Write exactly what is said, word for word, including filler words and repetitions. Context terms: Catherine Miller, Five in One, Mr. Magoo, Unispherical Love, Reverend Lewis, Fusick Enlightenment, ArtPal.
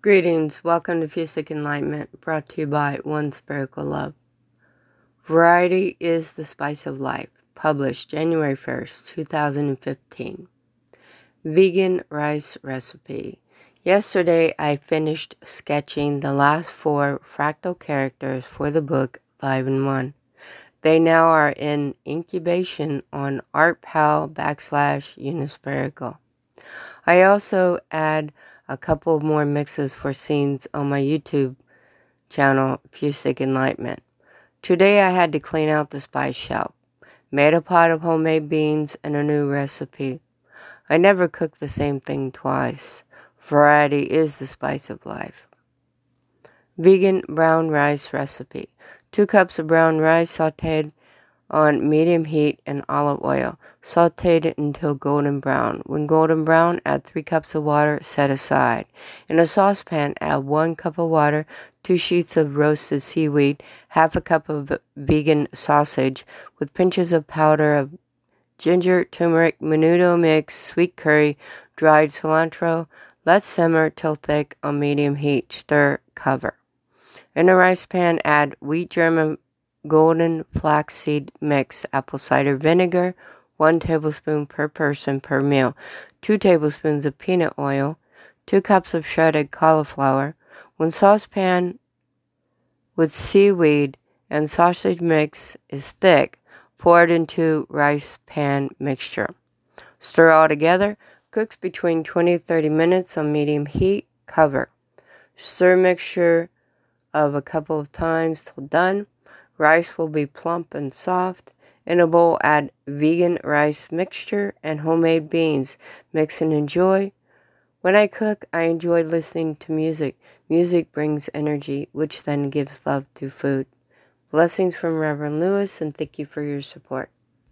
Greetings, welcome to Fusick Enlightenment, brought to you by Unispherical Love. Variety is the Spice of Life, published January first, two thousand fifteen. Vegan Rice Recipe. Yesterday, I finished sketching the last four fractal characters for the book Five in One. They now are in incubation on ArtPal backslash Unispherical. I also add a couple more mixes for scenes on my YouTube channel, Fusick Enlightenment. Today I had to clean out the spice shelf. Made a pot of homemade beans and a new recipe. I never cook the same thing twice. Variety is the spice of life. Vegan brown rice recipe. Two cups of brown rice sauteed on medium heat and olive oil. Sauteed it until golden brown. When golden brown, add three cups of water set aside. In a saucepan, add one cup of water, two sheets of roasted seaweed, half a cup of vegan sausage with pinches of powder of ginger, turmeric, menudo mix, sweet curry, dried cilantro. Let simmer till thick on medium heat. Stir, cover. In a rice pan, add wheat germ, golden flaxseed mix, apple cider vinegar, one tablespoon per person per meal, two tablespoons of peanut oil, two cups of shredded cauliflower. When saucepan with seaweed and sausage mix is thick, pour it into rice pan mixture. Stir all together. Cooks between twenty to thirty minutes on medium heat. Cover. Stir mixture of a couple of times till done. Rice will be plump and soft. In a bowl, add vegan rice mixture and homemade beans. Mix and enjoy. When I cook, I enjoy listening to music. Music brings energy, which then gives love to food. Blessings from Reverend Lewis, and thank you for your support.